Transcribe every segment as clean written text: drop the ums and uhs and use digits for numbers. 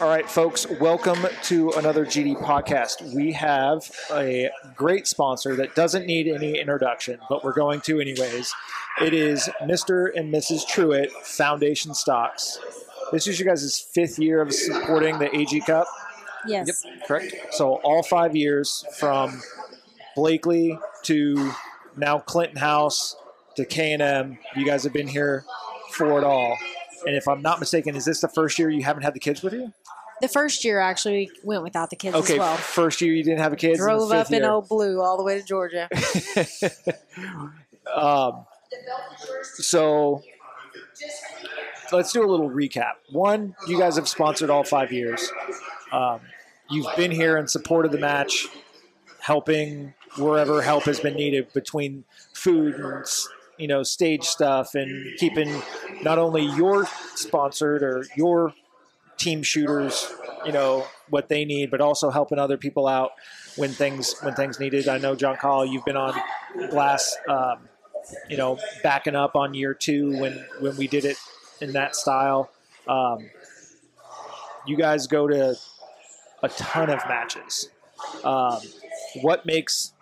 All right, folks, welcome to another GD podcast. We have a great sponsor that doesn't need any introduction, but we're going to anyways. It is Mr. and Mrs. Truitt Foundation Stocks. This is your guys' fifth year of supporting the AG Cup. Yes. Yep, correct. So all 5 years, from Blakely to now Clinton House to K&M, you guys have been here for it all. And if I'm not mistaken, is this the first year you haven't had the kids with you? The first year, actually, we went without the kids as well. Okay, first year you didn't have a kid. Drove up in Old Blue all the way to Georgia. So let's do a little recap. One, you guys have sponsored all 5 years. You've been here in support of the match, helping wherever help has been needed, between food and stage stuff, and keeping not only your sponsored or your team shooters, what they need, but also helping other people out when things needed. I know, John Call, you've been on glass, backing up on year two when we did it in that style. You guys go to a ton of matches. What makes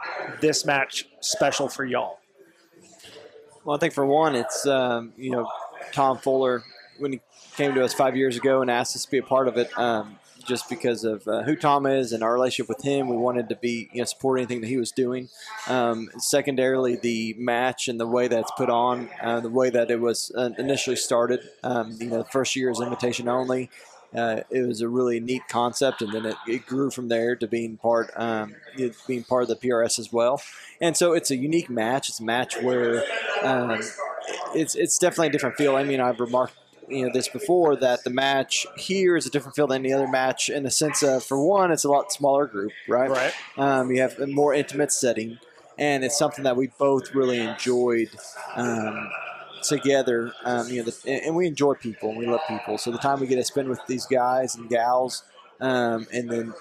this match special for y'all? Well, I think for one, it's, Tom Fuller, when he came to us 5 years ago and asked us to be a part of it, just because of who Tom is and our relationship with him, we wanted to be, support anything that he was doing. Secondarily, the match and the way that's put on, the way that it was initially started, the first year is invitation only. It was a really neat concept, and then it grew from there to being part of the PRS as well. And so it's a unique match. It's a match where it's definitely a different feel. I mean, I've remarked this before, that the match here is a different feel than any other match in the sense of, for one, it's a lot smaller group, right? Right. You have a more intimate setting, and it's something that we both really enjoyed. Together, and we enjoy people and we love people. So the time we get to spend with these guys and gals, and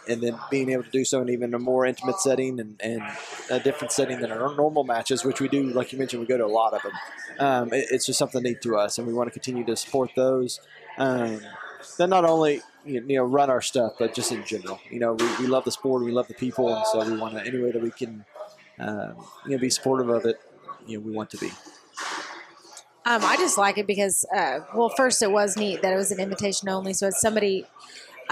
then being able to do so in even a more intimate setting and a different setting than our normal matches, which we do, like you mentioned, we go to a lot of them. It's just something neat to us, and we want to continue to support those. That not only run our stuff, but just in general, we love the sport, we love the people, and so we want to, any way that we can, be supportive of it. We want to be. I just like it because, first, it was neat that it was an invitation only. So it's somebody,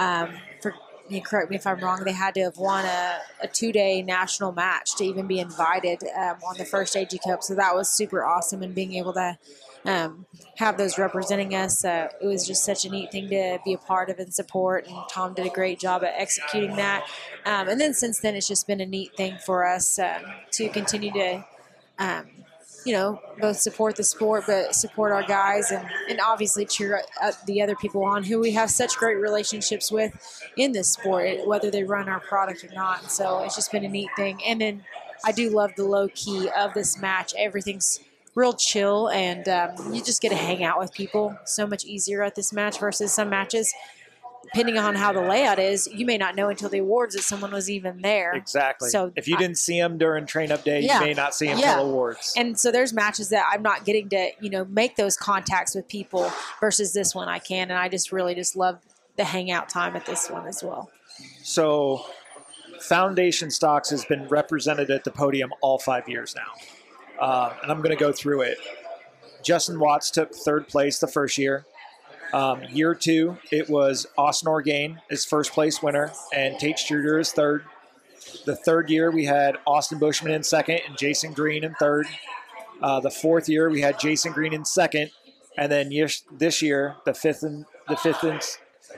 correct me if I'm wrong, they had to have won a two-day national match to even be invited on the first AG Cup. So that was super awesome, and being able to have those representing us, it was just such a neat thing to be a part of and support. And Tom did a great job at executing that. And then since then, it's just been a neat thing for us to continue to both support the sport, but support our guys and obviously cheer up the other people on who we have such great relationships with in this sport, whether they run our product or not. So it's just been a neat thing. And then I do love the low key of this match. Everything's real chill, and you just get to hang out with people so much easier at this match versus some matches. Depending on how the layout is, you may not know until the awards that someone was even there. Exactly. So if you didn't see them during train-up day, you may not see them till awards. And so there's matches that I'm not getting to, make those contacts with people, versus this one I can. And I just really just love the hangout time at this one as well. So Foundation Stocks has been represented at the podium all 5 years now. And I'm going to go through it. Justin Watts took third place the first year. Year two, it was Austin Orgain as first place winner, and Tate Struder is third. The third year, we had Austin Bushman in second and Jason Green in third. The fourth year, we had Jason Green in second, and then this year, the fifth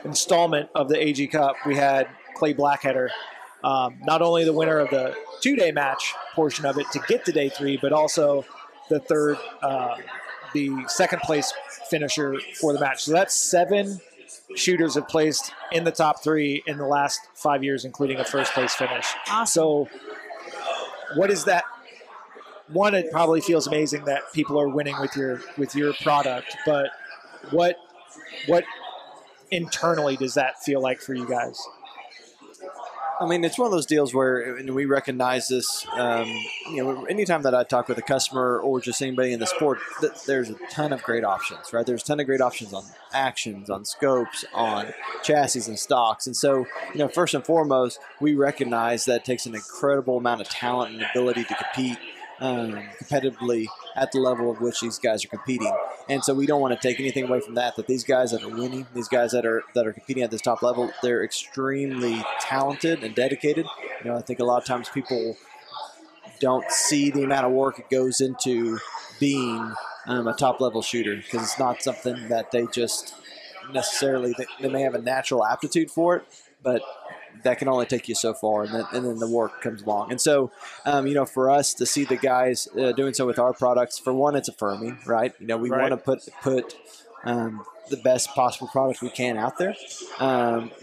installment of the AG Cup, we had Clay Blackheader, not only the winner of the two-day match portion of it to get to day three, but also the second place finisher for the match. So that's seven shooters have placed in the top three in the last 5 years, including a first place finish. Awesome. So what is that? One, it probably feels amazing that people are winning with your product, but what internally does that feel like for you guys? I mean, it's one of those deals where, and we recognize this, you know, anytime that I talk with a customer or just anybody in the sport, there's a ton of great options, right? There's a ton of great options on actions, on scopes, on chassis and stocks. And so, you know, first and foremost, we recognize that it takes an incredible amount of talent and ability to compete competitively at the level of which these guys are competing. And so we don't want to take anything away from that, that these guys that are winning, these guys that are competing at this top level, they're extremely talented and dedicated. You know, I think a lot of times people don't see the amount of work it goes into being a top-level shooter, because it's not something that they just necessarily – they may have a natural aptitude for it, but – that can only take you so far, and then the work comes along. And so, you know, for us to see the guys doing so with our products, for one, it's affirming, right? You know, we want to put the best possible product we can out there.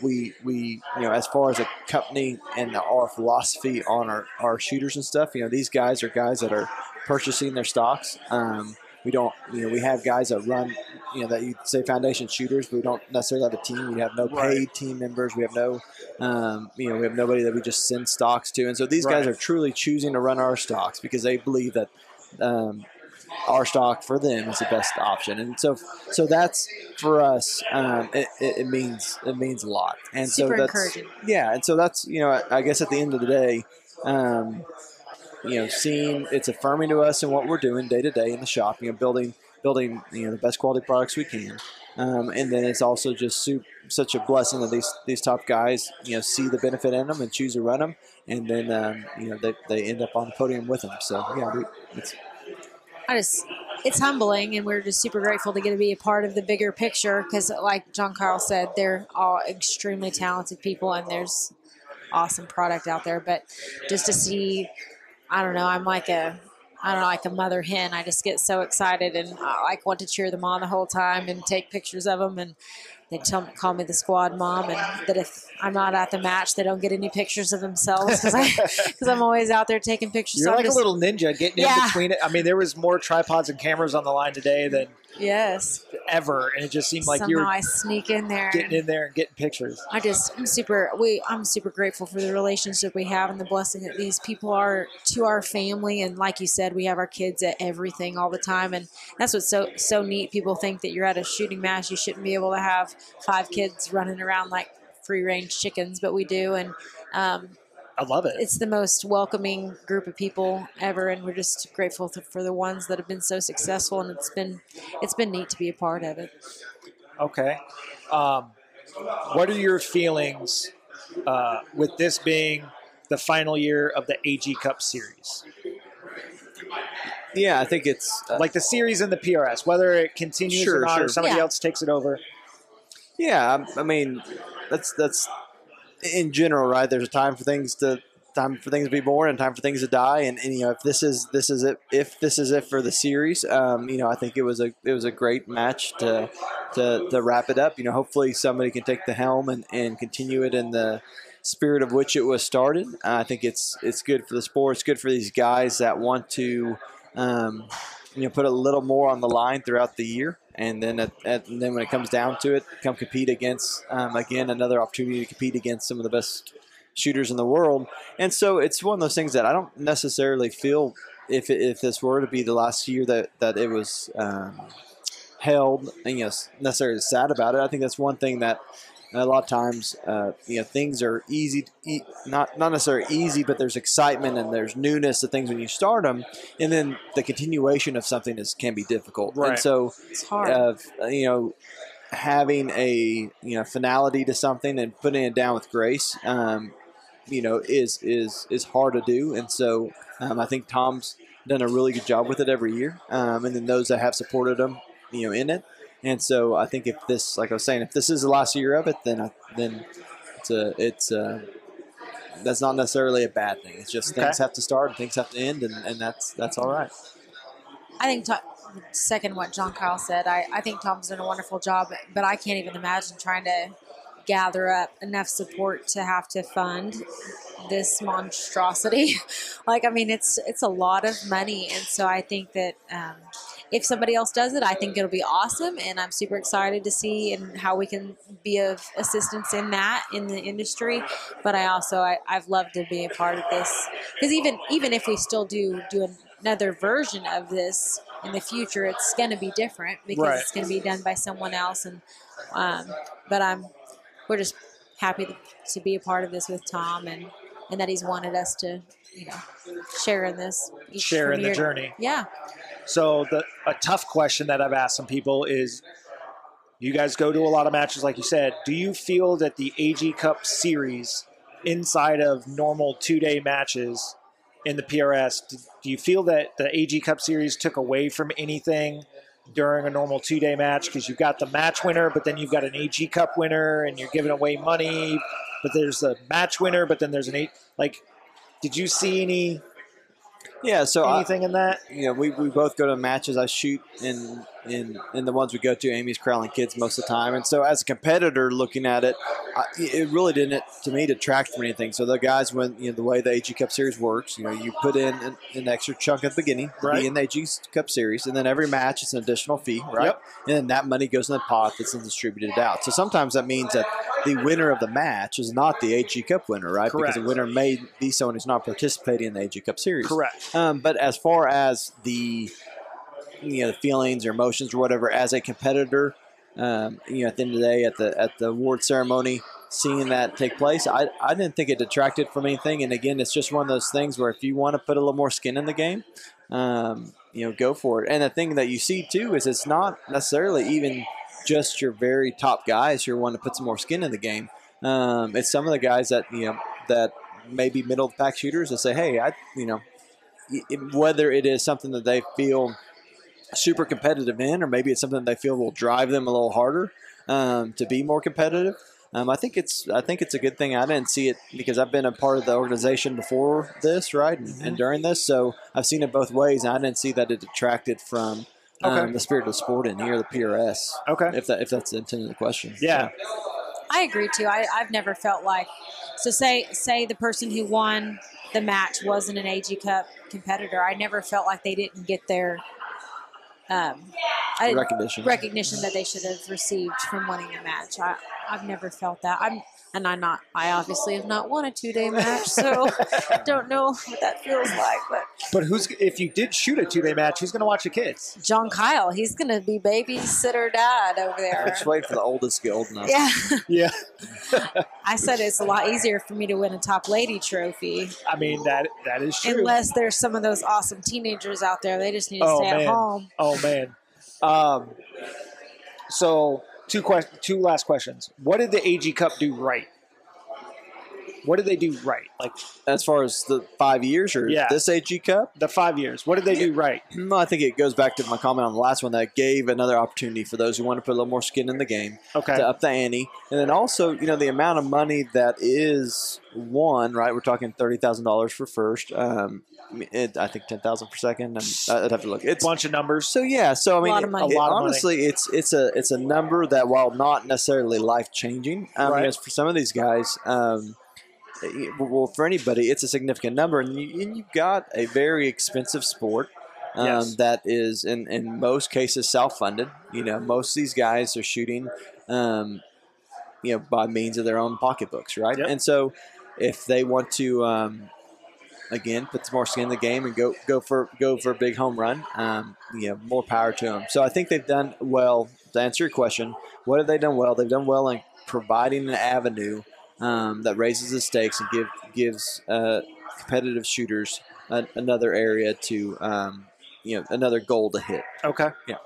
We you know, as far as a company and our philosophy on our shooters and stuff, you know, these guys are guys that are purchasing their stocks. We don't, you know, we have guys that run, you know, that you'd say foundation shooters, but we don't necessarily have a team. We have no paid team members. We have no, you know, we have nobody that we just send stocks to. And so these guys are truly choosing to run our stocks because they believe that our stock for them is the best option. And so that's for us, it means a lot. And super so that's encouraging. Yeah. And so that's, you know, I guess at the end of the day, you know, seeing it's affirming to us in what we're doing day to day in the shop, you know, building, you know, the best quality products we can. And then it's also just such a blessing that these top guys, you know, see the benefit in them and choose to run them. And then, you know, they end up on the podium with them. So, yeah, it's humbling, and we're just super grateful to get to be a part of the bigger picture because, like John Kyle said, they're all extremely talented people and there's awesome product out there. But just to see – I don't know. I'm like a mother hen. I just get so excited, and I like want to cheer them on the whole time and take pictures of them. And they call me the squad mom, and that if I'm not at the match, they don't get any pictures of themselves because I'm always out there taking pictures. You're so like a little ninja getting in between it. I mean, there was more tripods and cameras on the line today than ever, and it just seemed like somehow I sneak in there, getting in there and getting pictures. I'm super grateful for the relationship we have and the blessing that these people are to our family. And like you said, we have our kids at everything all the time, and that's what's so neat. People think that you're at a shooting match, you shouldn't be able to have 5 kids running around like free-range chickens, but we do, and I love it. It's the most welcoming group of people ever, and we're just grateful for the ones that have been so successful, and it's been neat to be a part of it. Okay. What are your feelings with this being the final year of the AG Cup series? Yeah, I think it's like the series in the PRS, whether it continues or not, or somebody else takes it over. Yeah, I mean, that's in general, right? There's a time for things to be born and time for things to die. And you know, if this is it for the series, you know, I think it was a great match to wrap it up. You know, hopefully somebody can take the helm and continue it in the spirit of which it was started. I think it's good for the sport. It's good for these guys that want to, you know, put a little more on the line throughout the year. And then and then when it comes down to it, come compete against, again, another opportunity to compete against some of the best shooters in the world. And so it's one of those things that I don't necessarily feel if this were to be the last year that it was held, and, you know, necessarily sad about it. I think that's one thing that a lot of times, you know, things are easy, not necessarily easy, but there's excitement and there's newness to things when you start them, and then the continuation of something can be difficult. Right. And so, it's hard. You know, having a, you know, finality to something and putting it down with grace, you know, is hard to do. And so, I think Tom's done a really good job with it every year, and then those that have supported him, you know, in it. And so I think if this is the last year of it, then that's not necessarily a bad thing. It's just things have to start and things have to end, and that's all right. I think second what John Kyle said, I think Tom's done a wonderful job, but I can't even imagine trying to gather up enough support to have to fund this monstrosity. Like, I mean, it's a lot of money, and so I think that if somebody else does it, I think it'll be awesome, and I'm super excited to see and how we can be of assistance in that in the industry. But I also I've loved to be a part of this, because even if we still do another version of this in the future, it's going to be different because it's going to be done by someone else. And but we're just happy to be a part of this with Tom, and that he's wanted us to, you know, share in this. Share in the journey. Yeah. So a tough question that I've asked some people is, you guys go to a lot of matches, like you said. Do you feel that the AG Cup series inside of normal two-day matches in the PRS, do you feel that the AG Cup series took away from anything during a normal two-day match? Because you've got the match winner, but then you've got an AG Cup winner, and you're giving away money, but there's a match winner, but then there's an did you see any? Yeah, so anything in that? You know, we both go to matches. I shoot in the ones we go to, Amy's Crowley Kids most of the time. And so as a competitor looking at it, it really didn't, to me, detract from anything. So the guys, when, you know, the way the AG Cup Series works, you know, you put in an extra chunk at the beginning to be in the AG Cup Series, and then every match is an additional fee, right? Yep. And then that money goes in the pot that's distributed out. So sometimes that means that the winner of the match is not the AG Cup winner, right? Correct. Because the winner may be someone who's not participating in the AG Cup Series. Correct. But as far as the, you know, the feelings or emotions or whatever, as a competitor, you know, at the end of the day, at the award ceremony, seeing that take place, I didn't think it detracted from anything. And again, it's just one of those things where if you want to put a little more skin in the game, you know, go for it. And the thing that you see too is it's not necessarily even just your very top guys who are wanting to put some more skin in the game. It's some of the guys that, you know, that maybe middle of the pack shooters that say, hey, you know, whether it is something that they feel super competitive in, or maybe it's something they feel will drive them a little harder to be more competitive. I think it's a good thing I didn't see it, because I've been a part of the organization before this, right, and during this, so I've seen it both ways, and I didn't see that it detracted from the spirit of the sport in here, the PRS. Okay, if that's the intent of the question. Yeah, so. I agree too. I've never felt like, so say the person who won the match wasn't an AG Cup competitor. I never felt like they didn't get their recognition that they should have received from winning the match. I've never felt that. I obviously have not won a two-day match, so don't know what that feels like. But who's, if you did shoot a two-day match, who's going to watch the kids? John Kyle. He's going to be babysitter dad over there. Just wait for the oldest gold. Yeah. Yeah. I said it's a lot easier for me to win a top lady trophy. I mean, that is true. Unless there's some of those awesome teenagers out there. They just need to stay at home. Oh, man. So... Two last questions. What did the AG Cup do right? What did they do right? Like, as far as the 5 years or this AG Cup? The 5 years. What did they do right? No, I think it goes back to my comment on the last one, that gave another opportunity for those who want to put a little more skin in the game to up the ante. And then also, you know, the amount of money that is won, right? We're talking $30,000 for first. I think $10,000 per second. I'd have to look. It's a bunch of numbers. So yeah. So I mean, honestly, it's a number that, while not necessarily life changing, because for some of these guys, well, for anybody, it's a significant number, and you've got a very expensive sport that is in most cases self funded. You know, most of these guys are shooting, you know, by means of their own pocketbooks, right? Yep. And so, if they want to again, put some more skin in the game and go for a big home run, you know, more power to them. So I think they've done well. To answer your question, what have they done well? They've done well in providing an avenue that raises the stakes and gives competitive shooters another area to, you know, another goal to hit. Okay. Yeah.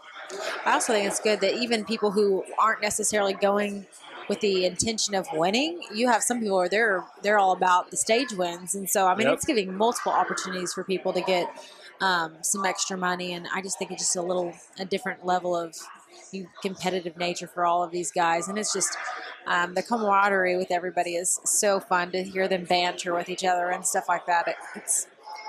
I also think it's good that even people who aren't necessarily going with the intention of winning, you have some people where they're all about the stage wins. And so, I mean, it's giving multiple opportunities for people to get some extra money. And I just think it's just a different level of competitive nature for all of these guys. And it's just the camaraderie with everybody is so fun to hear them banter with each other and stuff like that.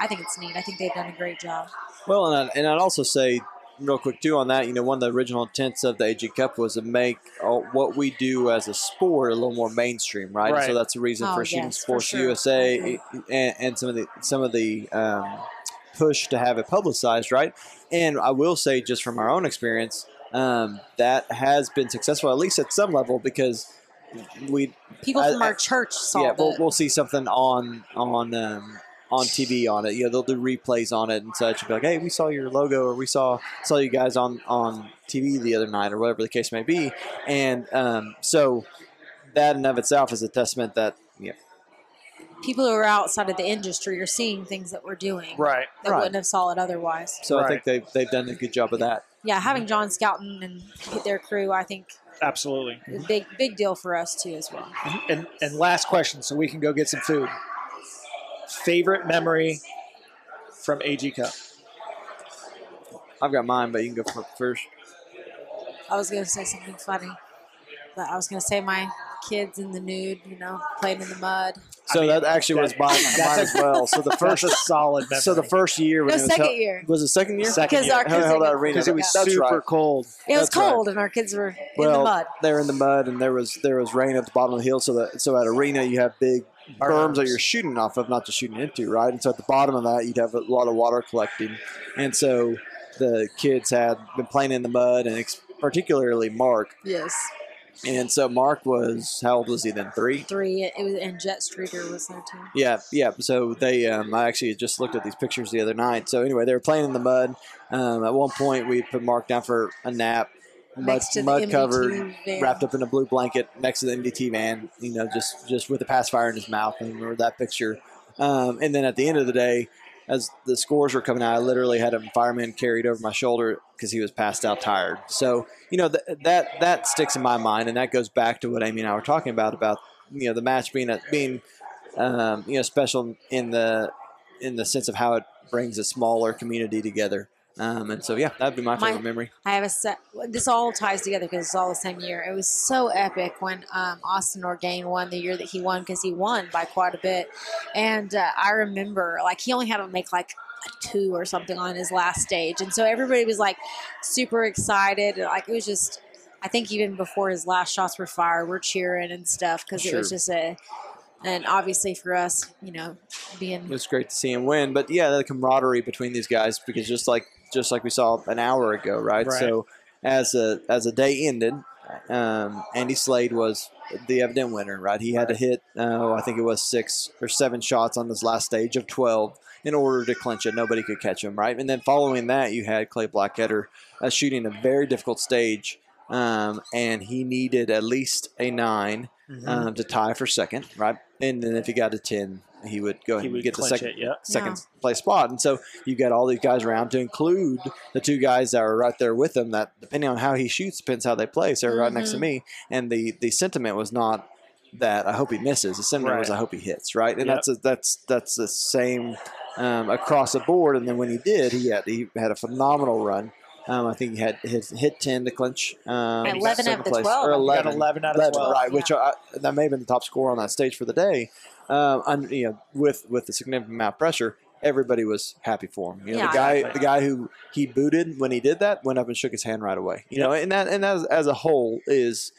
I think it's neat. I think they've done a great job. Well, and I'd also say, real quick too on that, you know, one of the original intents of the AG Cup was to make what we do as a sport a little more mainstream, right? So that's the reason for Shooting Sports USA and some of the push to have it publicized, right? And I will say, just from our own experience, that has been successful, at least at some level, because people from our church saw it. Yeah, we'll see something on TV on it. You know, they'll do replays on it and such. Be like, hey, we saw your logo, or we saw you guys on TV the other night, or whatever the case may be. And so that in and of itself is a testament that, yeah, people who are outside of the industry are seeing things that we're doing that wouldn't have saw it otherwise. So I think they've done a good job of that. Yeah, having John Scouten and their crew, I think, absolutely is a big deal for us too as well. And last question, so we can go get some food. Favorite memory from AG Cup? I've got mine, but you can go first. I was going to say something funny, but I was going to say my kids in the nude, you know, playing in the mud. So that was mine as well. So the first is solid memory. So the first year was second year. Was it second year? Second year. Because it was super cold. It was cold, and our kids were in the mud. They were in the mud, and there was rain at the bottom of the hill. So at arena you have big berms that you're shooting off of, not just shooting into, right? And so at the bottom of that, you'd have a lot of water collecting. And so the kids had been playing in the mud, and particularly Mark. Yes. And so Mark was, how old was he then? Three. It was, and Jet Struder was there too. Yeah. So they, I actually just looked at these pictures the other night. So anyway, they were playing in the mud. At one point, we put Mark down for a nap. Mud covered, wrapped up in a blue blanket next to the MDT van, you know, just with a pacifier in his mouth. I remember that picture. And then at the end of the day, as the scores were coming out, I literally had a fireman carried over my shoulder because he was passed out tired. So, you know, that sticks in my mind, and that goes back to what Amy and I were talking about, you know, the match being you know, special in the sense of how it brings a smaller community together. And so, yeah, that'd be my favorite memory. I have this all ties together because it's all the same year. It was so epic when Austin Orgain won the year that he won, because he won by quite a bit. And I remember, like, he only had to make, like, a 2 or something on his last stage. And so everybody was, like, super excited. Like, it was just, I think even before his last shots were fired, we're cheering and stuff because it was just a – and obviously for us, you know, it was great to see him win. But, yeah, the camaraderie between these guys, because just like we saw an hour ago, right? So as a day ended, Andy Slade was the evident winner, right? He had to hit, I think it was 6 or 7 shots on this last stage of 12 in order to clinch it. Nobody could catch him, right? And then following that, you had Clay Blackketter shooting a very difficult stage, and he needed at least a 9 to tie for second, right? And then if he got a 10, he would go ahead and get the second place spot. And so you've got all these guys around, to include the 2 guys that are right there with him, that depending on how he shoots, depends how they play. So they're right next to me. And the sentiment was not that I hope he misses. The sentiment was I hope he hits, right? And that's the same across the board. And then when he did, he had a phenomenal run. I think he had hit 10 to clinch. 11 out of the 12. Or 11 out of 12. Right, which that may have been the top score on that stage for the day. And, you know, with the significant amount of pressure, everybody was happy for him. You know, the guy who he booted when he did that went up and shook his hand right away. You know, and that as a whole is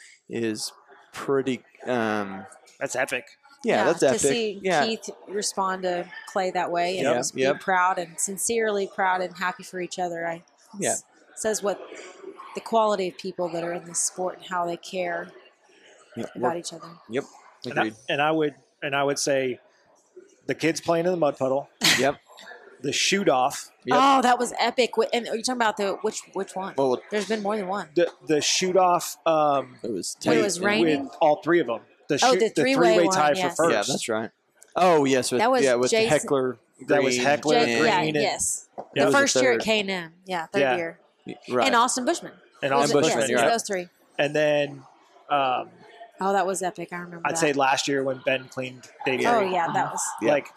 pretty. That's epic. Yeah, that's epic. To see Keith respond to Clay that way and just be proud and sincerely proud and happy for each other. Says what the quality of people that are in this sport and how they care about each other. Yep. Agreed. And I would say the kids playing in the mud puddle. The shoot off. Oh, that was epic. And are you talking about which one? Well, there's been more than one. The shoot off. It was raining. With all 3 of them. The three-way tie for first. Yeah, that's right. Oh yes, with Jason, Heckler. That was Heckler Green. The first year at K&M. Third year. Right. And Austin Bushman. It was those 3. And then that was epic. I remember I'd say last year when Ben cleaned Davey. Oh, yeah, that was. Like,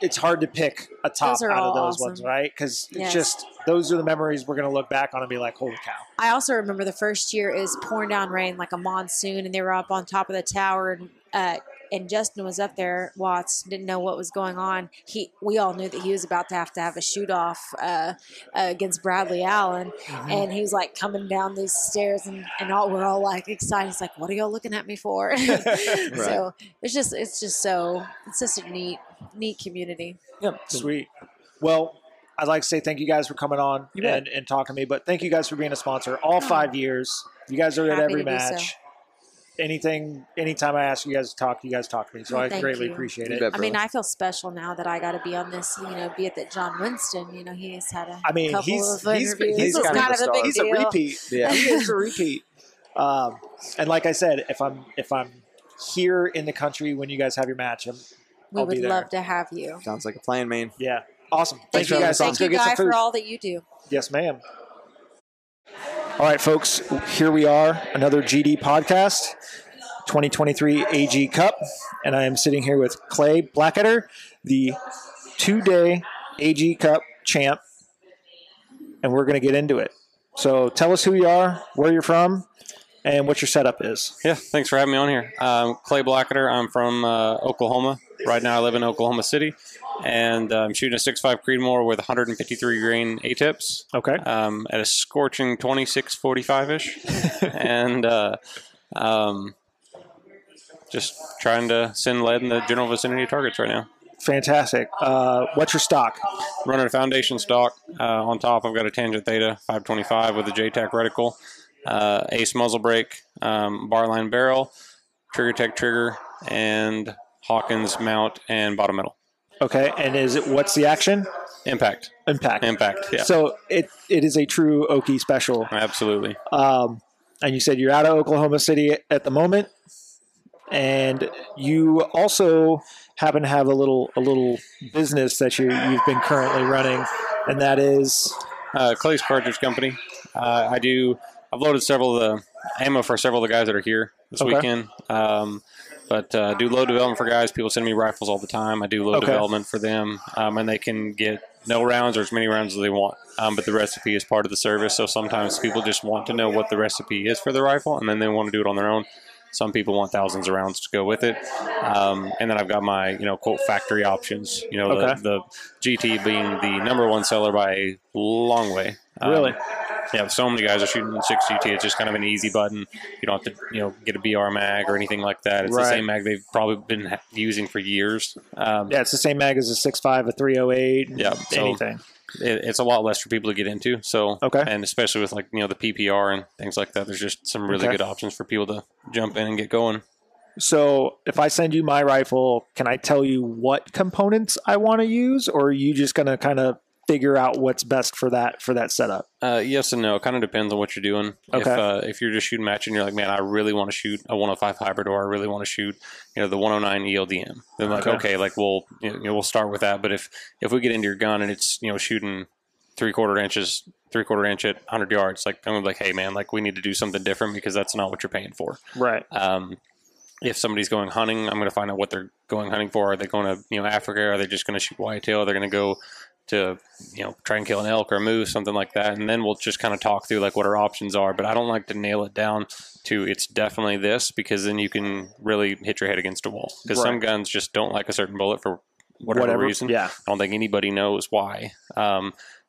it's hard to pick a top out of those ones, right? Because it's just those are the memories we're going to look back on and be like, holy cow. I also remember the first year is pouring down rain like a monsoon, and they were up on top of the tower, and Justin was up there, Watts, didn't know what was going on. We all knew that he was about to have a shoot-off against Bradley Allen, and he was, like, coming down these stairs, and we're all, like, excited. It's like, what are y'all looking at me for? So it's just so – it's just a neat community. Yep. Sweet. Well, I'd like to say thank you guys for coming on and talking to me, but thank you guys for being a sponsor all 5 years. You guys are at every match. Anything, anytime I ask you guys to talk, you guys talk to me. So I greatly appreciate it. I mean, I feel special now that I got to be on this, you know, be it that John Winston, you know, he's had a couple of interviews. He's kind of a big deal. He's a repeat. Yeah. He is a repeat. And like I said, if I'm here in the country when you guys have your match, I'll be there. We would love to have you. Sounds like a plan, man. Yeah. Awesome. Thank you guys. Thank you, Guy, for all that you do. Yes, ma'am. All right, folks, here we are, another GD podcast, 2023 AG Cup, and I am sitting here with Clay Blackketter, the two-day AG Cup champ, and we're going to get into it. So tell us who you are, where you're from, and what your setup is. Yeah, thanks for having me on here. I'm Clay Blackketter. I'm from Oklahoma. Right now I live in Oklahoma City, and I'm shooting a 6.5 Creedmoor with 153 grain A-tips. Okay. At a scorching 2645-ish. And just trying to send lead in the general vicinity of targets right now. Fantastic. What's your stock? Running a Foundation stock. On top, I've got a Tangent Theta 525 with a JTAC reticle, Ace muzzle brake, barline barrel, Trigger Tech trigger, and Hawkins mount and bottom metal. Okay, and what's the action? Impact. Impact, yeah. So it is a true Okie special. Absolutely. And you said you're out of Oklahoma City at the moment, and you also happen to have a little business that you've been currently running, and that is Clay's Cartridge Company. I've loaded several of the ammo for several of the guys that are here this weekend. But I do load development for guys. People send me rifles all the time. I do load development for them, and they can get no rounds or as many rounds as they want. But the recipe is part of the service, so sometimes people just want to know what the recipe is for the rifle, and then they want to do it on their own. Some people want thousands of rounds to go with it. And then I've got my, quote, factory options. The GT being the #1 seller by a long way. Really? Yeah, so many guys are shooting 6 GT. It's just kind of an easy button. You don't have to, get a BR mag or anything like that. It's the same mag they've probably been using for years. It's the same mag as a 6.5, a 308, anything. It's a lot less for people to get into. So, and especially with the PPR and things like that, there's just some really good options for people to jump in and get going. So if I send you my rifle, can I tell you what components I want to use, or are you just going to kind of figure out what's best for that setup? Yes and no. It kind of depends on what you're doing. If you're just shooting match and you're like, man, I really want to shoot a 105 hybrid, or I really want to shoot, the 109 ELDM. Then we'll start with that. But if we get into your gun and it's, shooting 3/4 inch at 100 yards, I'm gonna be like, hey man, we need to do something different because that's not what you're paying for. Right. If somebody's going hunting, I'm gonna find out what they're going hunting for. Are they going to, Africa? Are they just gonna shoot whitetail? They're gonna go to try and kill an elk or a moose, something like that, and then we'll just kind of talk through what our options are. But I don't like to nail it down to it's definitely this, because then you can really hit your head against a wall, because some guns just don't like a certain bullet for whatever reason. Yeah, I don't think anybody knows why.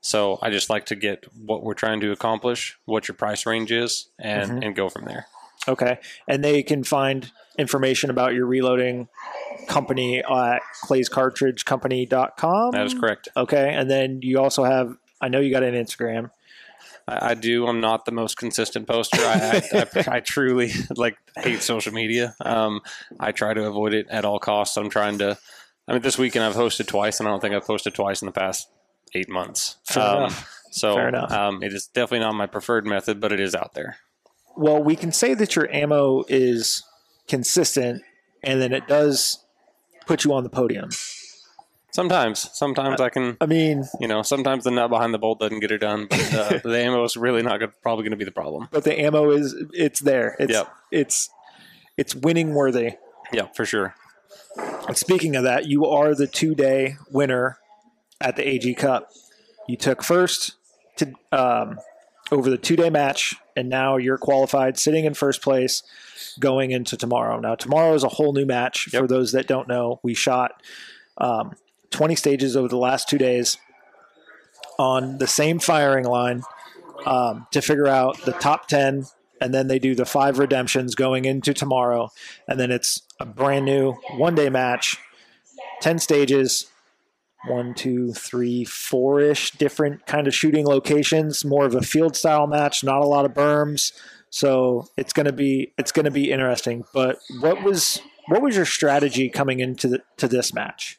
So I just like to get what we're trying to accomplish, what your price range is, and go from there. Okay, and they can find information about your reloading company at clayscartridgecompany.com? That is correct. Okay, and then you also have, I know you got an Instagram. I do. I'm not the most consistent poster. I truly hate social media. I try to avoid it at all costs. I'm trying to, this weekend I've hosted twice, and I don't think I've posted twice in the past 8 months. Fair enough. It is definitely not my preferred method, but it is out there. Well, we can say that your ammo is consistent, and then it does put you on the podium. Sometimes I can. I mean, sometimes the nut behind the bolt doesn't get it done, but the ammo is really probably going to be the problem. But the ammo it's there. It's winning worthy. Yeah, for sure. And speaking of that, you are the two-day winner at the AG Cup. You took first to over the two-day match, and now you're qualified, sitting in first place, going into tomorrow. Now, tomorrow is a whole new match. Yep. For those that don't know, we shot 20 stages over the last 2 days on the same firing line to figure out the top 10, and then they do the 5 redemptions going into tomorrow, and then it's a brand new one-day match, 10 stages, one, two, three, four-ish different kind of shooting locations, more of a field style match, not a lot of berms. So it's going to be interesting. But what was your strategy coming into this match?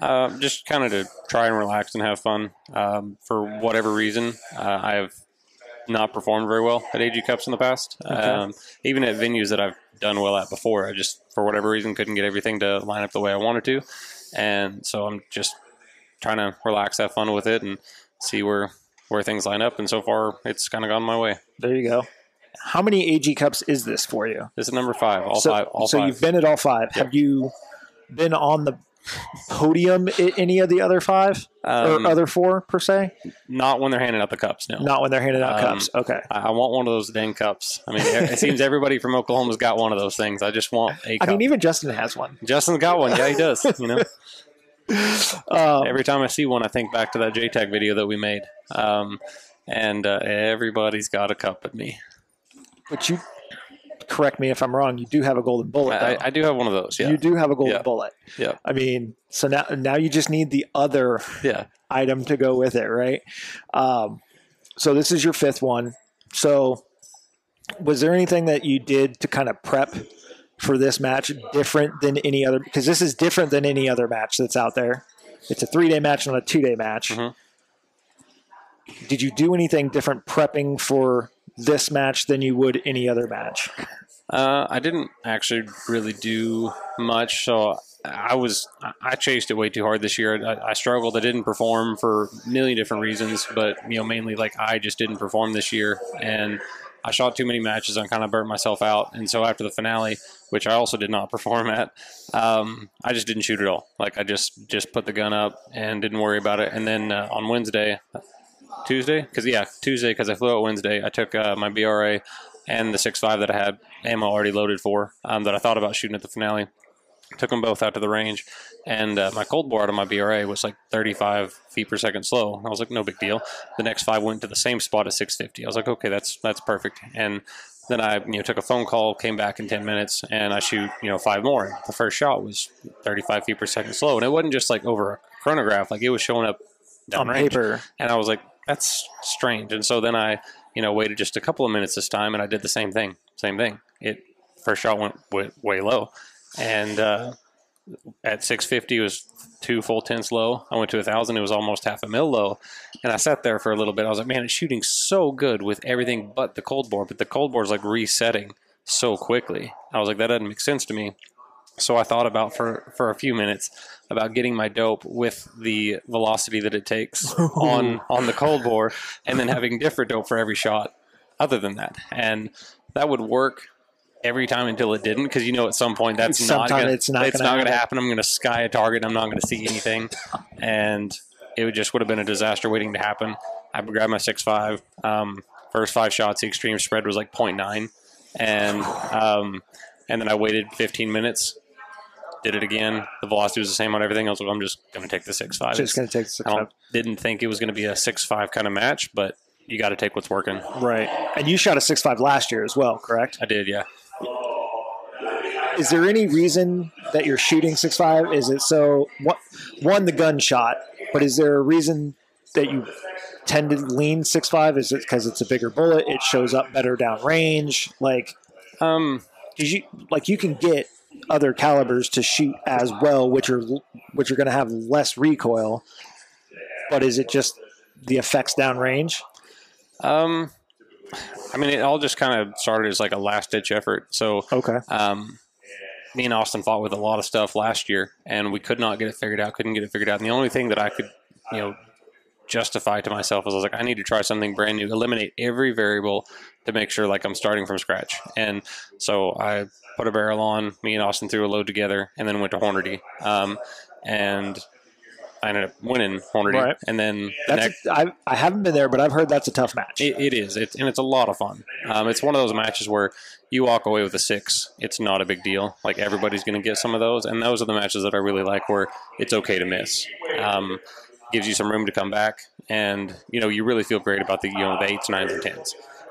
Just kind of to try and relax and have fun. For whatever reason, I have not performed very well at AG Cups in the past. Okay. Even at venues that I've done well at before, I just, for whatever reason, couldn't get everything to line up the way I wanted to. And so I'm just trying to relax, have fun with it, and see where things line up. And so far, it's kind of gone my way. There you go. How many AG Cups is this for you? This is number 5. All five. So you've been at all 5. Yep. Have you been on the podium at any of the other 5 or other 4 per se? Not when they're handing out the cups. No, not when they're handing out cups. Okay. I want one of those dang cups. I mean, it seems everybody from Oklahoma's got one of those things. I just want a cup. I mean, even Justin has one. Justin's got one. Yeah, he does. You know, every time I see one, I think back to that JTAG video that we made. Everybody's got a cup at me. But you, correct me if I'm wrong, you do have a golden bullet. I do have one of those. Yeah. You do have a golden bullet. Yeah. I mean, so now you just need the other item to go with it, right? So this is your 5th one. So was there anything that you did to kind of prep for this match different than any other? Because this is different than any other match that's out there. It's a 3-day match, not a 2-day match. Mm-hmm. Did you do anything different prepping for this match than you would any other match? I didn't actually really do much, so I chased it way too hard this year. I struggled. I didn't perform for a million different reasons, but you know, mainly like I just didn't perform this year, and I shot too many matches and kind of burnt myself out. And so after the finale, which I also did not perform at, I just didn't shoot at all. Like I just put the gun up and didn't worry about it. And then on Tuesday, because I flew out Wednesday, I took my BRA and the 6.5 that I had ammo already loaded for, that I thought about shooting at the finale. Took them both out to the range, and my cold bore out of my BRA was like 35 feet per second slow. I was like, no big deal. The next 5 went to the same spot at 650. I was like, okay, that's perfect. And then I took a phone call, came back in 10 minutes, and I shoot 5 more. The first shot was 35 feet per second slow, and it wasn't just like over a chronograph, like it was showing up down on paper. And I was like, that's strange. And so then I, waited just a couple of minutes this time, and I did the same thing. It first shot went way low, and at 650 it was 2 full tenths low. I went to 1,000, it was almost half a mil low, and I sat there for a little bit. I was like, man, it's shooting so good with everything but the cold bore, but the cold bore is like resetting so quickly. I was like, that doesn't make sense to me. So I thought about for a few minutes about getting my dope with the velocity that it takes on the cold bore, and then having different dope for every shot other than that. And that would work every time until it didn't, because at some point it's not going to happen. I'm going to sky a target and I'm not going to see anything. And it just would have been a disaster waiting to happen. I grabbed my 6.5. First 5 shots, the extreme spread was like 0.9. And then I waited 15 minutes. Did it again. The velocity was the same on everything else. I'm just going to take the 6.5. Just going to take the 6.5. I didn't think it was going to be a 6.5 kind of match, but you got to take what's working. Right. And you shot a 6.5 last year as well, correct? I did, yeah. Is there any reason that you're shooting 6.5? Is it so, one, the gun shot, but is there a reason that you tend to lean 6.5? Is it because it's a bigger bullet? It shows up better downrange? Like, you can get other calibers to shoot as well, which are going to have less recoil, but is it just the effects downrange? I mean, it all just kind of started as like a last-ditch effort. So, okay. Me and Austin fought with a lot of stuff last year, and we could not get it figured out. And the only thing that I could, justify to myself was I was like, I need to try something brand new, eliminate every variable to make sure like I'm starting from scratch. And so I put a barrel on, me and Austin threw a load together, and then went to Hornady. And I ended up winning Hornady. Right. And then I haven't been there, but I've heard that's a tough match. It is, and it's a lot of fun. It's one of those matches where you walk away with a 6. It's not a big deal. Like everybody's going to get some of those, and those are the matches that I really like where it's okay to miss. Gives you some room to come back, and you really feel great about the the 8s, 9s,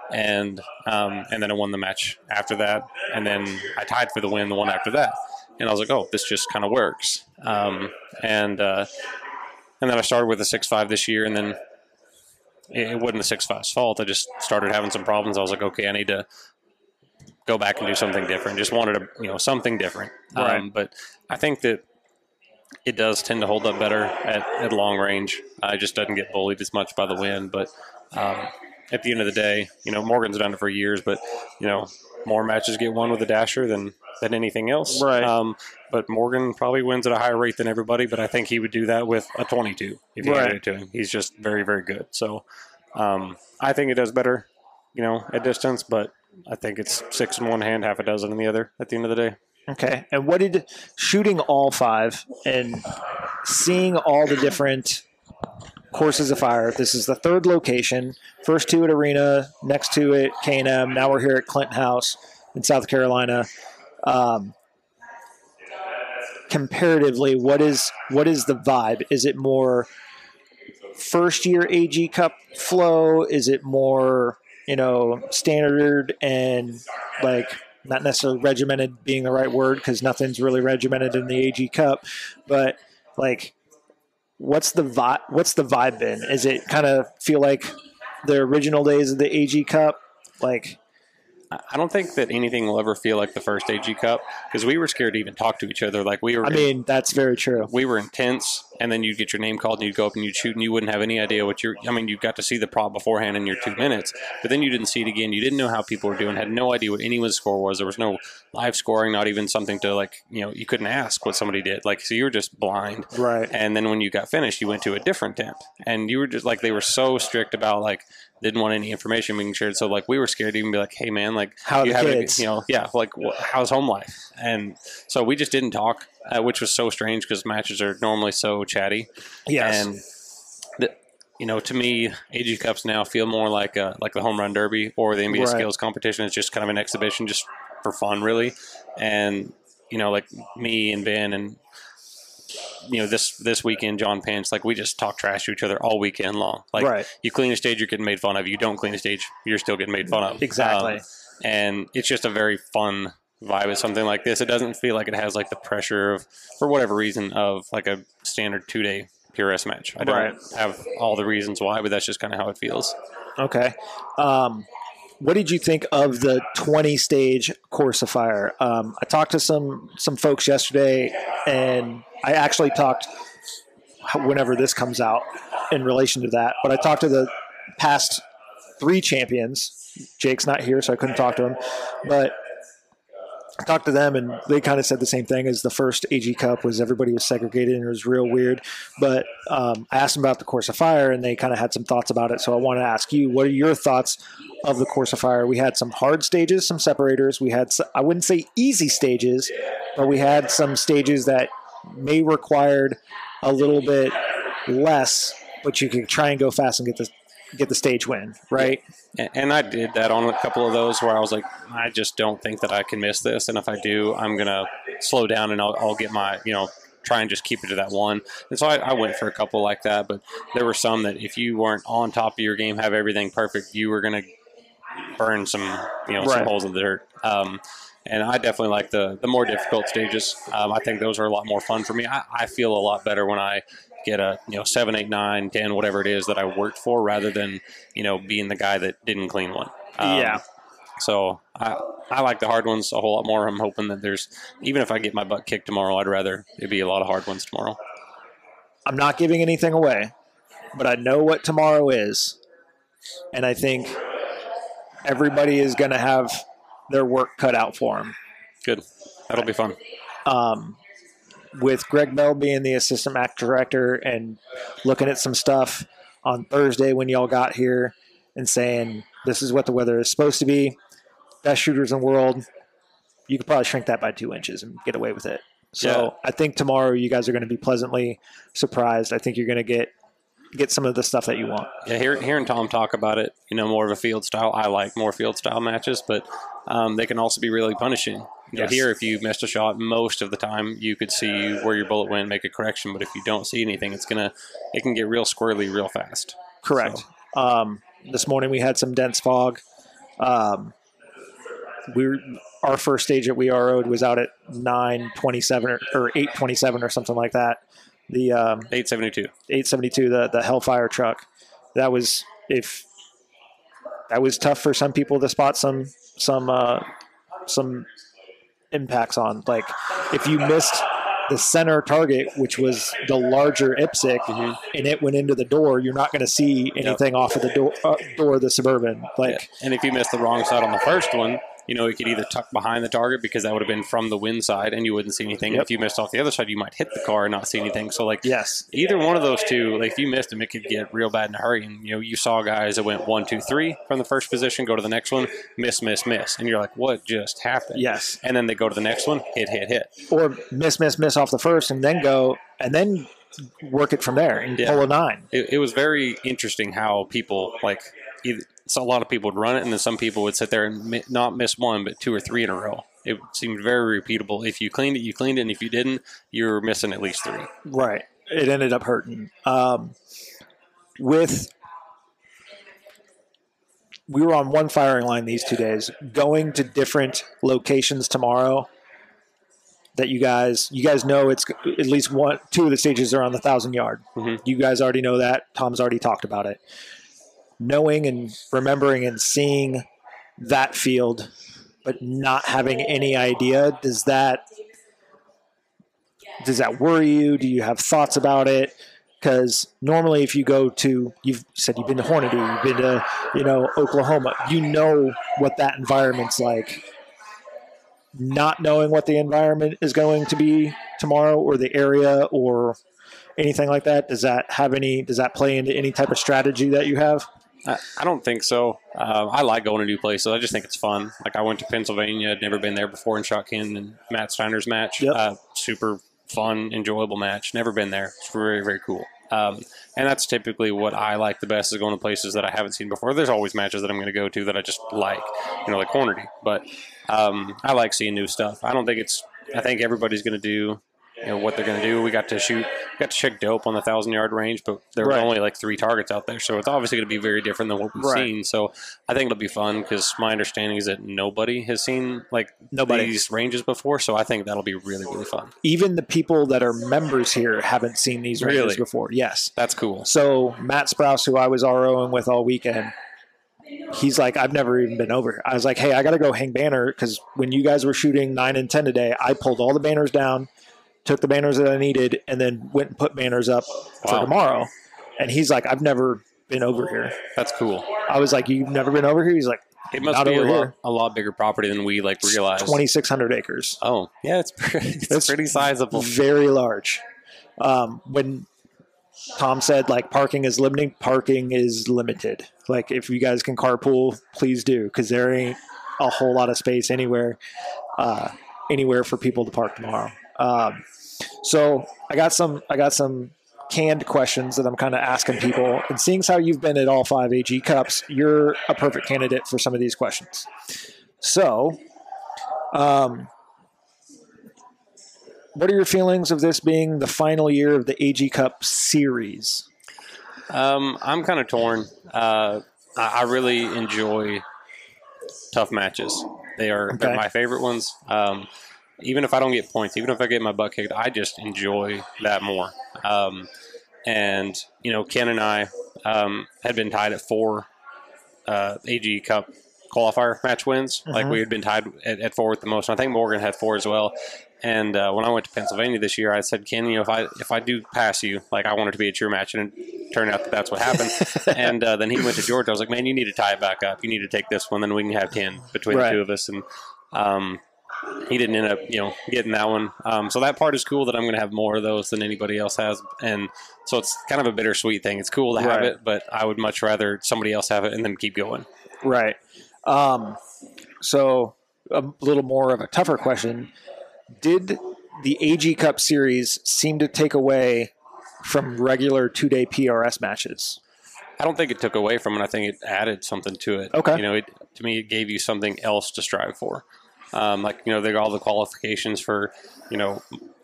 and 10s, and then I won the match after that, and then I tied for the win the one after that, and I was like, oh, this just kind of works, And then I started with a 6.5 this year, and then it wasn't the 6.5's fault. I just started having some problems. I was like, okay, I need to go back and do something different. Just wanted to, something different. Right. But I think that it does tend to hold up better at long range. It just doesn't get bullied as much by the wind. But at the end of the day, Morgan's done it for years, but, more matches get won with a dasher than anything else. Right. But Morgan probably wins at a higher rate than everybody, but I think he would do that with a 22 if you handed it to him. He's just very, very good. So I think it does better, at distance, but I think it's 6 in one hand, half a dozen in the other at the end of the day. Okay. And what did shooting all 5 and seeing all the different courses of fire? This is the third location, first 2 at Arena, next 2 at K&M. Now we're here at Clinton House in South Carolina. Comparatively, what is the vibe? Is it more first year AG Cup flow? Is it more, standard and like not necessarily regimented being the right word, because nothing's really regimented in the AG Cup, but like what's the vibe been? Is it kind of feel like the original days of the AG Cup? Like, I don't think that anything will ever feel like the first AG Cup, because we were scared to even talk to each other. Like that's very true. We were intense, and then you'd get your name called, and you'd go up and you'd shoot, and you wouldn't have any idea what you got to see the prop beforehand in your 2 minutes, but then you didn't see it again. You didn't know how people were doing, had no idea what anyone's score was. There was no live scoring, not even something to you couldn't ask what somebody did. Like, so you were just blind. Right. And then when you got finished, you went to a different tent, and you were just like, they were so strict about didn't want any information being shared. So we were scared to even be like, hey man, how you have it, how's home life? And so we just didn't talk, which was so strange because matches are normally so chatty. Yes. And to me, AG Cups now feel more like the home run derby or the NBA Skills competition. It's just kind of an exhibition just for fun really. And me and Ben and this weekend, John Pence, we just talk trash to each other all weekend long. You clean a stage, you're getting made fun of. You don't clean a stage, you're still getting made fun of. Exactly. And it's just a very fun vibe of something like this. It doesn't feel like it has the pressure of, for whatever reason, of a standard 2-day PRS match. I don't have all the reasons why, but that's just kind of how it feels. Okay. What did you think of the 20-stage course of fire? I talked to some folks yesterday, and I actually talked, whenever this comes out, in relation to that. But I talked to the past 3 champions. Jake's not here, so I couldn't talk to him. But I talked to them, and they kind of said the same thing as the first AG Cup was everybody was segregated, and it was real weird. But I asked them about the course of fire, and they kind of had some thoughts about it. So I want to ask you, what are your thoughts of the course of fire? We had some hard stages, some separators. We had, I wouldn't say easy stages, but we had some stages that may required a little bit less, but you can try and go fast and get the stage win, right? And I did that on a couple of those where I was like, I just don't think that I can miss this, and if I do, I'm gonna slow down and I'll get my, try and just keep it to that one. And so I went for a couple like that, but there were some that if you weren't on top of your game, have everything perfect, you were gonna burn some, some holes in the dirt. And I definitely like the more difficult stages. I think those are a lot more fun for me. I feel a lot better when I get a 7, 8, 9, 10, whatever it is that I worked for, rather than being the guy that didn't clean one. So I like the hard ones a whole lot more. I'm hoping that there's, even if I get my butt kicked tomorrow, I'd rather it be a lot of hard ones tomorrow. I'm not giving anything away, but I know what tomorrow is, and I think everybody is going to have their work cut out for them. Good. That'll be fun. With Greg Bell being the assistant act director and looking at some stuff on Thursday when y'all got here and saying, this is what the weather is supposed to be, best shooters in the world, you could probably shrink that by 2 inches and get away with it. So I think tomorrow you guys are going to be pleasantly surprised. I think you're going to get some of the stuff that you want. Yeah, hearing Tom talk about it, more of a field style. I like more field style matches, but they can also be really punishing. Yes. Here, if you missed a shot, most of the time you could see where your bullet went, make a correction. But if you don't see anything, it can get real squirrely real fast. Correct. So. This morning we had some dense fog. Our first stage at We Are Road was out at 9:27 or 8:27 or something like that. the 872, the Hellfire truck. That was tough for some people to spot some impacts on. Like if you missed the center target, which was the larger IPSC, mm-hmm. and it went into the door, you're not going to see anything off of the door of the Suburban. And if you missed the wrong side on the first one, you know, it could either tuck behind the target because that would have been from the wind side and you wouldn't see anything. Yep. If you missed off the other side, you might hit the car and not see anything. So, either one of those two, if you missed them, it could get real bad in a hurry. And, you saw guys that went 1, 2, 3 from the first position, go to the next one, miss. And you're like, what just happened? Yes. And then they go to the next one, hit. Or miss off the first and then go and then work it from there and pull a 9. It was very interesting how people, so a lot of people would run it, and then some people would sit there and not miss one, but 2 or 3 in a row. It seemed very repeatable. If you cleaned it, you cleaned it, and if you didn't, you were missing at least 3. Right. It ended up hurting. We were on one firing line these 2 days, going to different locations tomorrow. That you guys know it's at least 1, 2 of the stages are on the 1,000 yard. Mm-hmm. You guys already know that. Tom's already talked about it. Knowing and remembering and seeing that field, but not having any idea, does that worry you? Do you have thoughts about it? Because normally if you go to, you've said you've been to Hornady, you've been to, Oklahoma, you know what that environment's like. Not knowing what the environment is going to be tomorrow or the area or anything like that, does that play into any type of strategy that you have? I don't think so. I like going to new places. I just think it's fun. I went to Pennsylvania. I'd never been there before and shot Ken and Matt Steiner's match. Yep. Super fun, enjoyable match. Never been there. It's very, very cool. And that's typically what I like the best, is going to places that I haven't seen before. There's always matches that I'm going to go to that I just like, like Hornady. But I like seeing new stuff. I think everybody's going to do what they're going to do. We got to check dope on the 1,000 yard range, but there were only 3 targets out there, so it's obviously going to be very different than what we've seen. So I think it'll be fun, because my understanding is that nobody has seen these ranges before. So I think that'll be really, really fun. Even the people that are members here haven't seen these ranges before. Yes, that's cool. So Matt Sprouse, who I was ROing with all weekend, he's like, I've never even been over. I was like, hey, I got to go hang banner, because when you guys were shooting 9 and 10 today, I pulled all the banners down, took the banners that I needed, and then went and put banners up for tomorrow. And he's like, I've never been over here. That's cool. I was like, you've never been over here? He's like, it must be a lot bigger property than we realized. 2,600 acres. Oh, yeah, it's pretty sizable. Very large. When Tom said, parking is limiting, parking is limited. If you guys can carpool, please do, because there ain't a whole lot of space anywhere for people to park tomorrow. So I got some canned questions that I'm kind of asking people, and seeing as how you've been at all 5 AG Cups, you're a perfect candidate for some of these questions. So, what are your feelings of this being the final year of the AG Cup series? I'm kind of torn. I really enjoy tough matches. They're my favorite ones. Even if I don't get points, even if I get my butt kicked, I just enjoy that more. Ken and I had been tied at 4 AG Cup qualifier match wins. Mm-hmm. We had been tied at 4 with the most. And I think Morgan had 4 as well. And when I went to Pennsylvania this year, I said, Ken, if I do pass you, I want it to be a cheer match. And it turned out that's what happened. And then he went to Georgia. I was like, man, you need to tie it back up. You need to take this one. Then we can have 10 between the two of us. And he didn't end up, getting that one. So that part is cool, that I'm going to have more of those than anybody else has. And so it's kind of a bittersweet thing. It's cool to have it, but I would much rather somebody else have it and then keep going. Right. So a little more of a tougher question. Did the AG Cup series seem to take away from regular 2-day PRS matches? I don't think it took away from it. I think it added something to it. Okay. To me, it gave you something else to strive for. They got all the qualifications for,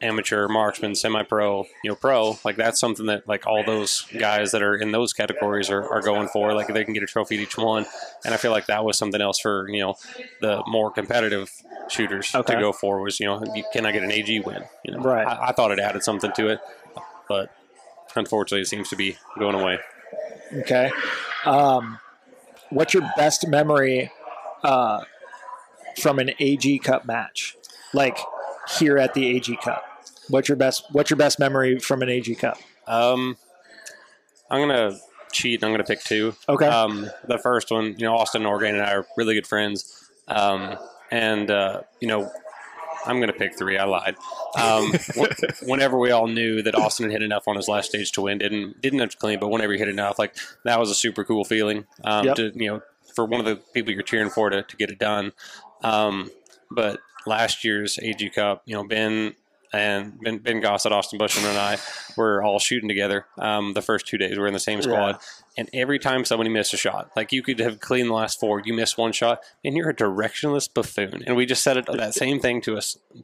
amateur, marksman, semi-pro, pro. That's something that, all those guys that are in those categories are going for. They can get a trophy at each one. And I feel like that was something else for, the more competitive shooters to go for was, can I get an AG win? Right. I thought it added something to it. but unfortunately it seems to be going away. Okay. What's your best memory from an AG Cup match? Like here at the AG Cup. What's your best memory from an AG Cup? I'm going to cheat. I'm going to pick two. Okay. The first one, Austin Orgain and I are really good friends. I'm going to pick three. I lied. Whenever we all knew that Austin had hit enough on his last stage to win, didn't have to clean, but whenever he hit enough, like that was a super cool feeling. For one of the people you're cheering for to get it done. But last year's AG Cup, Ben Gossett, Austin Bushman, and I were all shooting together the first 2 days. We were in the same squad. Yeah. And every time somebody missed a shot, like you could have cleaned the last four, you miss one shot, and you're a directionless buffoon. And we just said that same thing to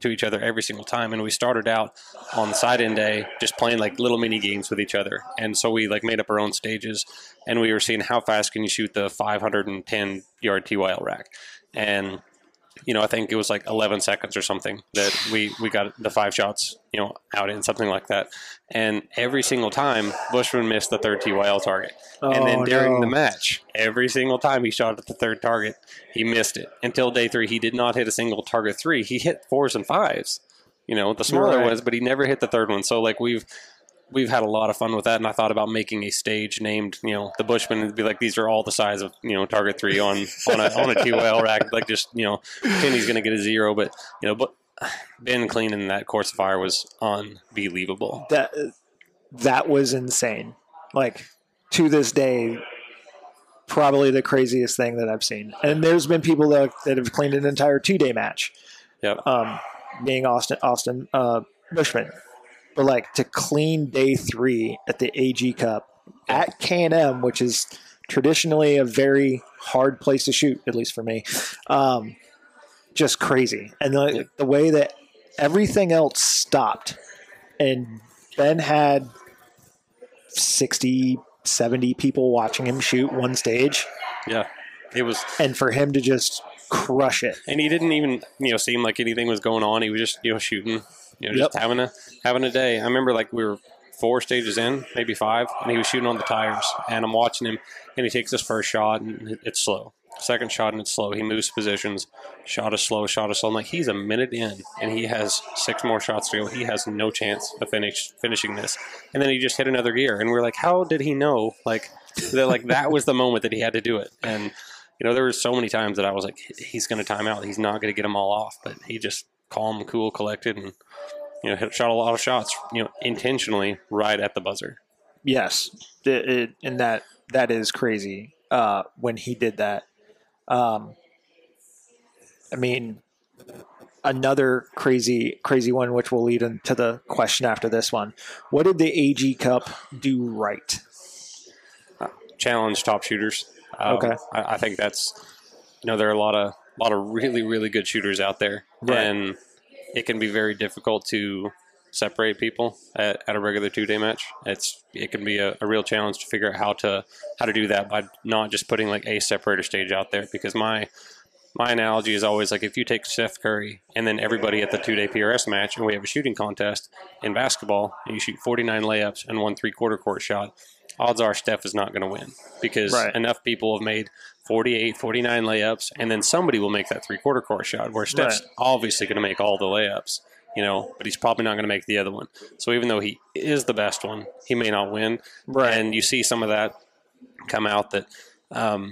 each other every single time. And we started out on the side-in day just playing like little mini games with each other. And so we like made up our own stages, and we were seeing how fast can you shoot the 510-yard TYL rack. And I think it was like 11 seconds or something that we got the five shots, out in, something like that. And every single time, Bushman missed the third TYL target. Oh, and then during the match, every single time he shot at the third target, he missed it. Until day three, he did not hit a single target three. He hit fours and fives, the smaller ones, but he never hit the third one. So, like, we've had a lot of fun with that, and I thought about making a stage named, the Bushman, and be like, these are all the size of, target three on a TYL rack. Like, just, Timmy's going to get a zero, but, but Ben cleaning that course of fire was unbelievable. That was insane. Like, to this day, probably the craziest thing that I've seen. And there's been people that have cleaned an entire 2-day match. Yep. Being Austin Bushman. But, like, to clean day three at the AG Cup at K&M, which is traditionally a very hard place to shoot, at least for me, just crazy. And the way that everything else stopped, and Ben had 60, 70 people watching him shoot one stage. Yeah, it was. And for him to just crush it. And he didn't even, seem like anything was going on. He was just, shooting. Just having a day. I remember like we were 4 stages in, maybe 5, and he was shooting on the tires. And I'm watching him, and he takes his first shot, and it's slow. Second shot, and it's slow. He moves positions. Shot is slow. I'm like, he's a minute in, and he has 6 more shots to go. He has no chance of finishing this. And then he just hit another gear, and we're like, how did he know? Like that was the moment that he had to do it. And there were so many times that I was like, he's going to time out. He's not going to get them all off, but he just. Calm, cool, collected, and shot a lot of shots, intentionally right at the buzzer. Yes, and that is crazy when he did that. I mean, another crazy one, which will lead into the question after this one. What did the AG Cup do right? Challenge top shooters. Okay, I think that's there are a lot of really, really good shooters out there. Right. And it can be very difficult to separate people at a regular 2-day match. It can be a real challenge to figure out how to do that by not just putting like a separator stage out there. Because my analogy is always like, if you take Steph Curry and then everybody at the 2-day PRS match, and we have a shooting contest in basketball, and you shoot 49 layups and 1 3/4 court shot, odds are Steph is not going to win, because enough people have made 48, 49 layups, and then somebody will make that 3/4 court shot, where Steph's obviously going to make all the layups, but he's probably not going to make the other one. So even though he is the best one, he may not win. Right. And you see some of that come out, that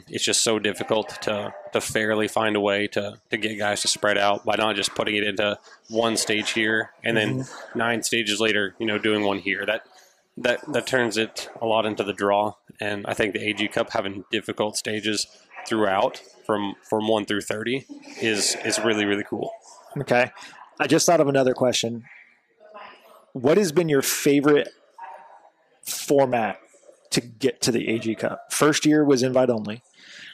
it's just so difficult to fairly find a way to get guys to spread out by not just putting it into one stage here and then 9 stages later, doing one here. That turns it a lot into the draw. And I think the AG Cup having difficult stages throughout from 1 through 30 is really, really cool. Okay. I just thought of another question. What has been your favorite format to get to the AG Cup? First year was invite only.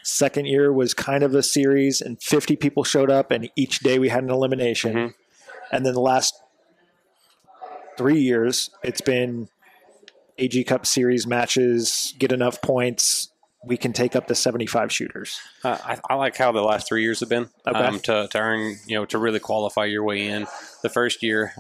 Second year was kind of a series, and 50 people showed up, and each day we had an elimination. Mm-hmm. And then the last 3 years, it's been AG Cup series matches, get enough points, we can take up to 75 shooters. I like how the last 3 years have been. Okay. To earn, to really qualify your way in. The first year,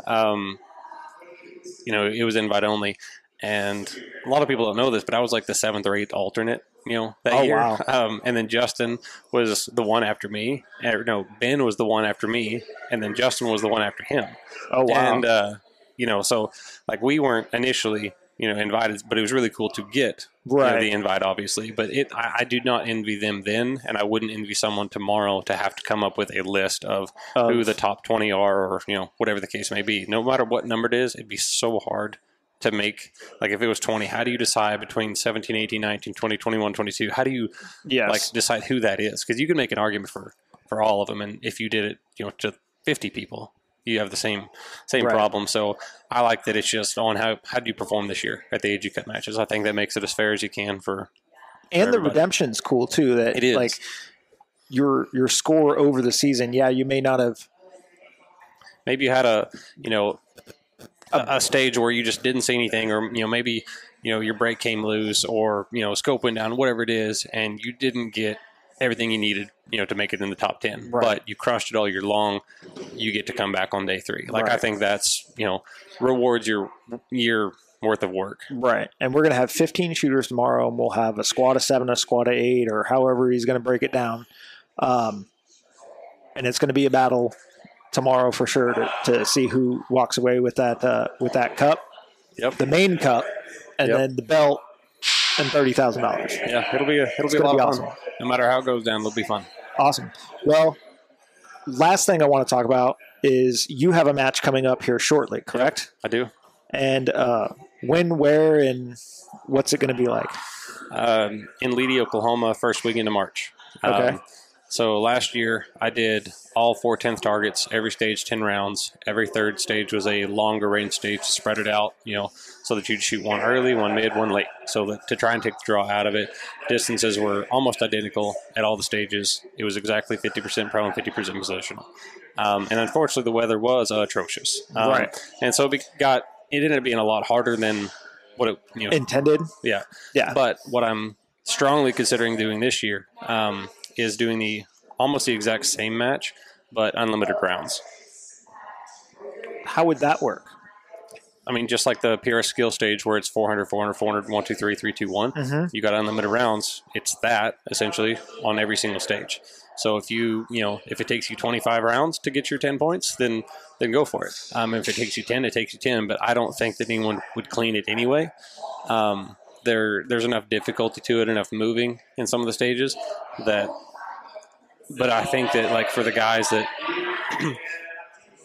you know, it was invite only. And a lot of people don't know this, but I was like the 7th or 8th alternate, you know, that year. Wow. And then Justin was the one after me. No, Ben was the one after me. And then Justin was the one after him. Oh, wow. And, you know, so like we weren't initially, you know, invited, but it was really cool to get you know, the invite, obviously. But I do not envy them then, and I wouldn't envy someone tomorrow to have to come up with a list of who the top 20 are, or, you know, whatever the case may be. No matter what number it is, it'd be so hard to make. Like if it was 20, how do you decide between 17, 18, 19, 20, 21, 22? How do you like decide who that is? Because you can make an argument for all of them, and if you did it, you know, to 50 people, you have the same problem. So I like that it's just on how do you perform this year at the AG Cup matches. I think that makes it as fair as you can for and the redemption's cool too. That it is like your score over the season. Yeah, you may not have. Maybe you had a stage where you just didn't see anything, or you know maybe you know your brake came loose, or you know scope went down, whatever it is, and you didn't get everything you needed, you know, to make it in the top 10, but you crushed it all year long. You get to come back on day 3. Like, I think that's, you know, rewards your year worth of work. Right. And we're going to have 15 shooters tomorrow, and we'll have a squad of 7, a squad of 8, or however he's going to break it down. And it's going to be a battle tomorrow for sure to see who walks away with that cup, the main cup, and then the belt. And $30,000. Yeah, it'll be a lot of fun. Awesome. No matter how it goes down, it'll be fun. Awesome. Well, last thing I want to talk about is you have a match coming up here shortly, correct? Yeah, I do. And when, where, and what's it going to be like? In Leidy, Oklahoma, first weekend of March. Okay. So last year I did all 4 10th targets, every stage 10 rounds. Every third stage was a longer range stage to spread it out, you know, so that you'd shoot one early, one mid, one late. So that to try and take the draw out of it, distances were almost identical at all the stages. It was exactly 50% pro and 50% positional. And unfortunately, the weather was atrocious. And so it ended up being a lot harder than what it intended. Yeah. Yeah. But what I'm strongly considering doing this year is doing almost the exact same match, but unlimited rounds. How would that work? I mean, just like the PRS skill stage where it's 400, 400, 400, 1, 2, 3, 3, 2, 1, you got unlimited rounds. It's that, essentially, on every single stage. So if if it takes you 25 rounds to get your 10 points, then go for it. If it takes you 10, it takes you 10, but I don't think that anyone would clean it anyway. There's enough difficulty to it, enough moving in some of the stages that, but I think that like for the guys that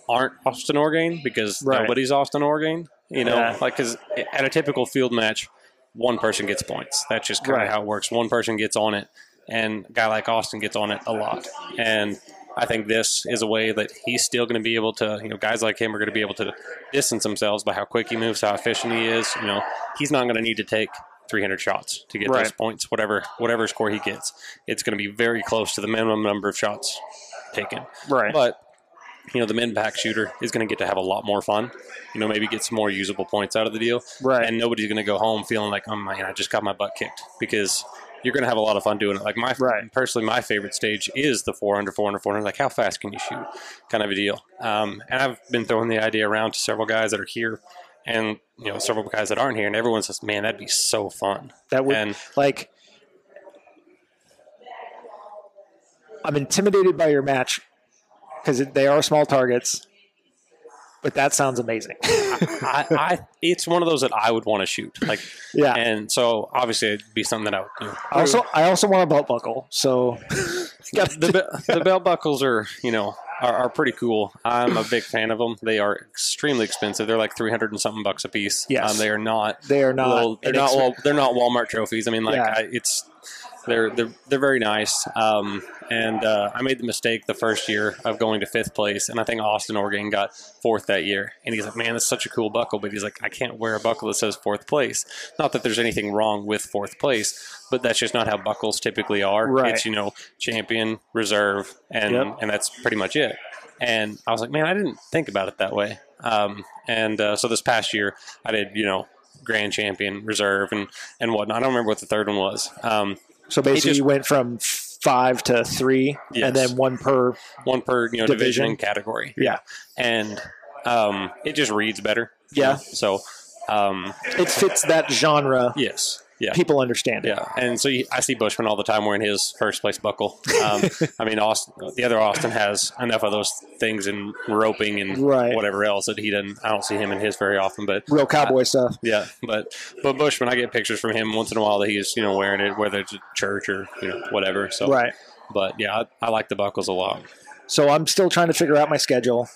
aren't Austin Orgain, because nobody's Austin Orgain, you know, like because at a typical field match, one person gets points. That's just kind of how it works. One person gets on it, and a guy like Austin gets on it a lot. And I think this is a way that he's still going to be able to, you know, guys like him are going to be able to distance themselves by how quick he moves, how efficient he is. You know, he's not going to need to take 300 shots to get those points, whatever score he gets. It's going to be very close to the minimum number of shots taken. Right. But, you know, the mid-pack shooter is going to get to have a lot more fun, you know, maybe get some more usable points out of the deal. Right. And nobody's going to go home feeling like, oh, man, I just got my butt kicked, because you're going to have a lot of fun doing it. Like personally, my favorite stage is the 400, 400, 400. Like how fast can you shoot kind of a deal. And I've been throwing the idea around to several guys that are here, and you know several guys that aren't here, and everyone says, man, that'd be so fun. That would. And, like, I'm intimidated by your match because they are small targets, but that sounds amazing. It's one of those that I would want to shoot. Like, yeah. And so obviously it'd be something that I would do. I also want a belt buckle. So the belt buckles are, you know, are pretty cool. I'm a big fan of them. They are extremely expensive. They're like $300 and something a piece. Yes. They're not Walmart trophies. I mean, like they're very nice. And I made the mistake the first year of going to 5th place, and I think Austin Orgain got 4th that year. And he's like, man, that's such a cool buckle. But he's like, I can't wear a buckle that says 4th place. Not that there's anything wrong with 4th place, but that's just not how buckles typically are. Right. It's, you know, champion, reserve, and that's pretty much it. And I was like, man, I didn't think about it that way. So this past year I did, you know, grand champion, reserve, and whatnot. I don't remember what the third one was. So basically you went from 5 to 3, and then one per division and category. Yeah. And it just reads better. Yeah. So it fits that genre. Yes. Yeah. People understand it. Yeah. And so I see Bushman all the time wearing his first place buckle. I mean, Austin, the other Austin has enough of those things in roping and whatever else that he doesn't. I don't see him in his very often, but real cowboy stuff. Yeah. But Bushman, I get pictures from him once in a while that he's, you know, wearing it, whether it's at church or, you know, whatever. So, right. But yeah, I like the buckles a lot. So I'm still trying to figure out my schedule,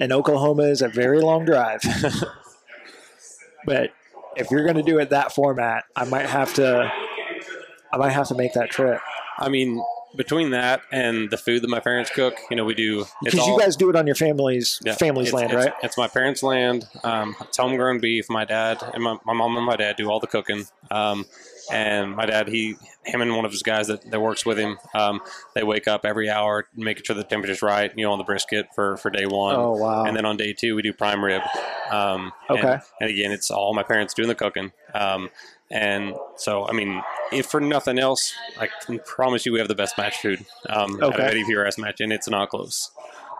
and Oklahoma is a very long drive, but if you're going to do it that format, I might have to make that trip. I mean, between that and the food that my parents cook, you know, we do. Because you guys do it on your family's land, right? It's my parents' land. It's homegrown beef. My dad and my mom and my dad do all the cooking. And my dad, him and one of his guys that works with him, they wake up every hour, making sure the temperature's right, you know, on the brisket for day one. Oh, wow. And then on day two, we do prime rib. Okay. And again, it's all my parents doing the cooking. And so, I mean, if for nothing else, I can promise you we have the best match food out of any PRS match, and it's not close.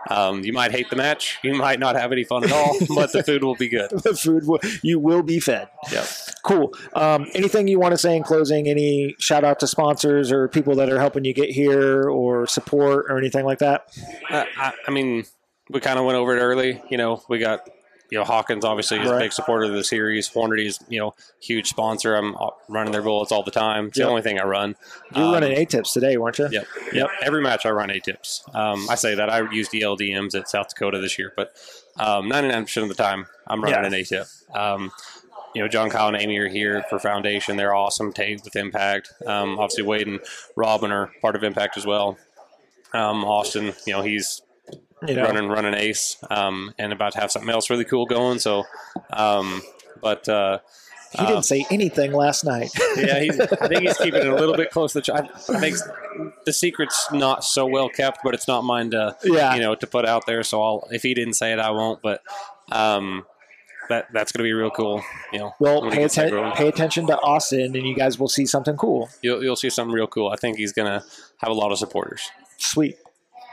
You might hate the match. You might not have any fun at all, but the food will be good. The food you will be fed. Yep. Cool. Anything you want to say in closing? Any shout out to sponsors or people that are helping you get here or support or anything like that? I mean, we kind of went over it early. You know, we got, you know, Hawkins obviously is a big supporter of the series. Hornady is, you know, huge sponsor. I'm running their bullets all the time. It's the only thing I run. You're running A-tips today, weren't you? Yep. Yep. Every match I run A-tips. I say that. I used ELDMs at South Dakota this year, but 99% of the time I'm running an A-tip. You know, John Kyle and Amy are here for Foundation. They're awesome. Tate with Impact. Obviously, Wade and Robin are part of Impact as well. Austin, you know, he's... You know. Running Ace, and about to have something else really cool going. So, he didn't say anything last night. Yeah, I think he's keeping it a little bit close to the child. I think the secret's not so well kept, but it's not mine to you know, to put out there. So if he didn't say it, I won't. But that's gonna be real cool. You know, well, pay attention to Austin, and you guys will see something cool. You'll see something real cool. I think he's gonna have a lot of supporters. Sweet.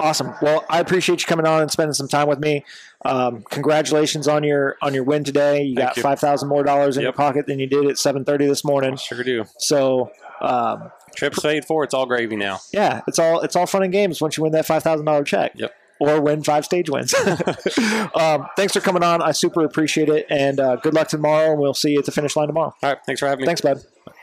Awesome. Well, I appreciate you coming on and spending some time with me. Congratulations on your win today. You got $5,000 more dollars in your pocket than you did at 7:30 this morning. I sure do. So trips paid for. It's all gravy now. Yeah, it's all fun and games once you win that $5,000 check. Yep. Or win 5 stage wins. Thanks for coming on. I super appreciate it, and good luck tomorrow. And we'll see you at the finish line tomorrow. All right. Thanks for having me. Thanks, bud.